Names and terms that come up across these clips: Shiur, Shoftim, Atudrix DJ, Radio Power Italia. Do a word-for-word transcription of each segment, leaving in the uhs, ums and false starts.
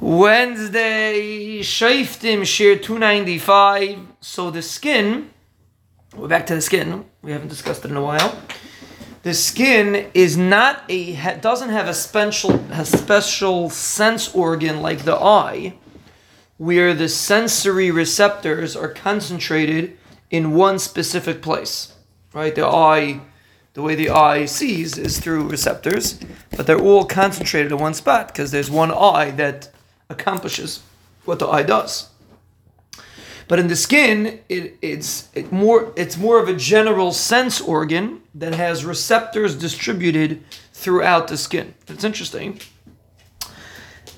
Wednesday, Shoftim, Shiur two ninety-five. So the skin, we're back to the skin. We haven't discussed it in a while. The skin is not a doesn't have a special a special sense organ like the eye, where the sensory receptors are concentrated in one specific place. Right, the eye, the way the eye sees is through receptors, but they're all concentrated in one spot because there's one eye that accomplishes what the eye does. But in the skin, it, it's it more it's more of a general sense organ that has receptors distributed throughout the skin. It's interesting.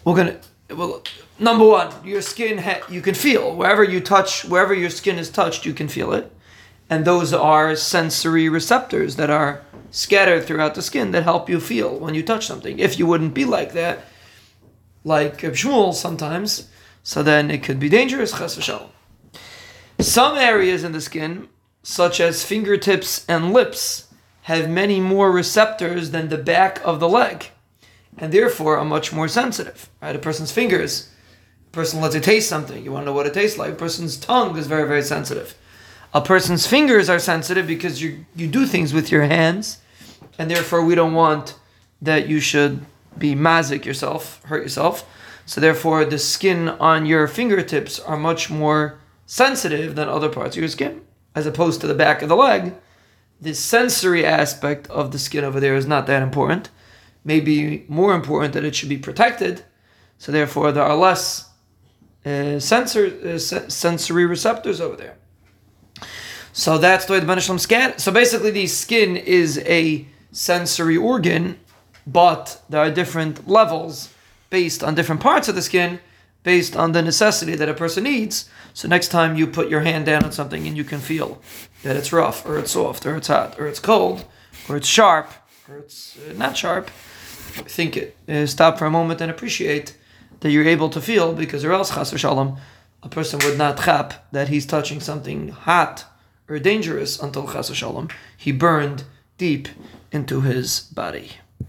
We're gonna well, number one, your skin ha- you can feel wherever you touch, wherever your skin is touched, you can feel it, and those are sensory receptors that are scattered throughout the skin that help you feel when you touch something. If you wouldn't be like that, like Shmuel sometimes, so then it could be dangerous. Chas v'shalom. Some areas in the skin, such as fingertips and lips, have many more receptors than the back of the leg, and therefore are much more sensitive. Right? A person's fingers, a person lets it taste something. You want to know what it tastes like. A person's tongue is very, very sensitive. A person's fingers are sensitive because you you do things with your hands, and therefore we don't want that you should be mazik yourself, hurt yourself. So therefore the skin on your fingertips are much more sensitive than other parts of your skin, as opposed to the back of the leg. The sensory aspect of the skin over there is not that important. Maybe more important that it should be protected. So therefore, there are less uh, sensor, uh, se- sensory receptors over there. So that's the way the Ben Shalom scan. So basically, the skin is a sensory organ, but there are different levels based on different parts of the skin, based on the necessity that a person needs. So next time you put your hand down on something and you can feel that it's rough, or it's soft, or it's hot, or it's cold, or it's sharp, or it's not sharp, think it. Uh, stop for a moment and appreciate that you're able to feel, because or else, chas v'shalom, a person would not chap that he's touching something hot or dangerous until chas v'shalom he burned deep into his body.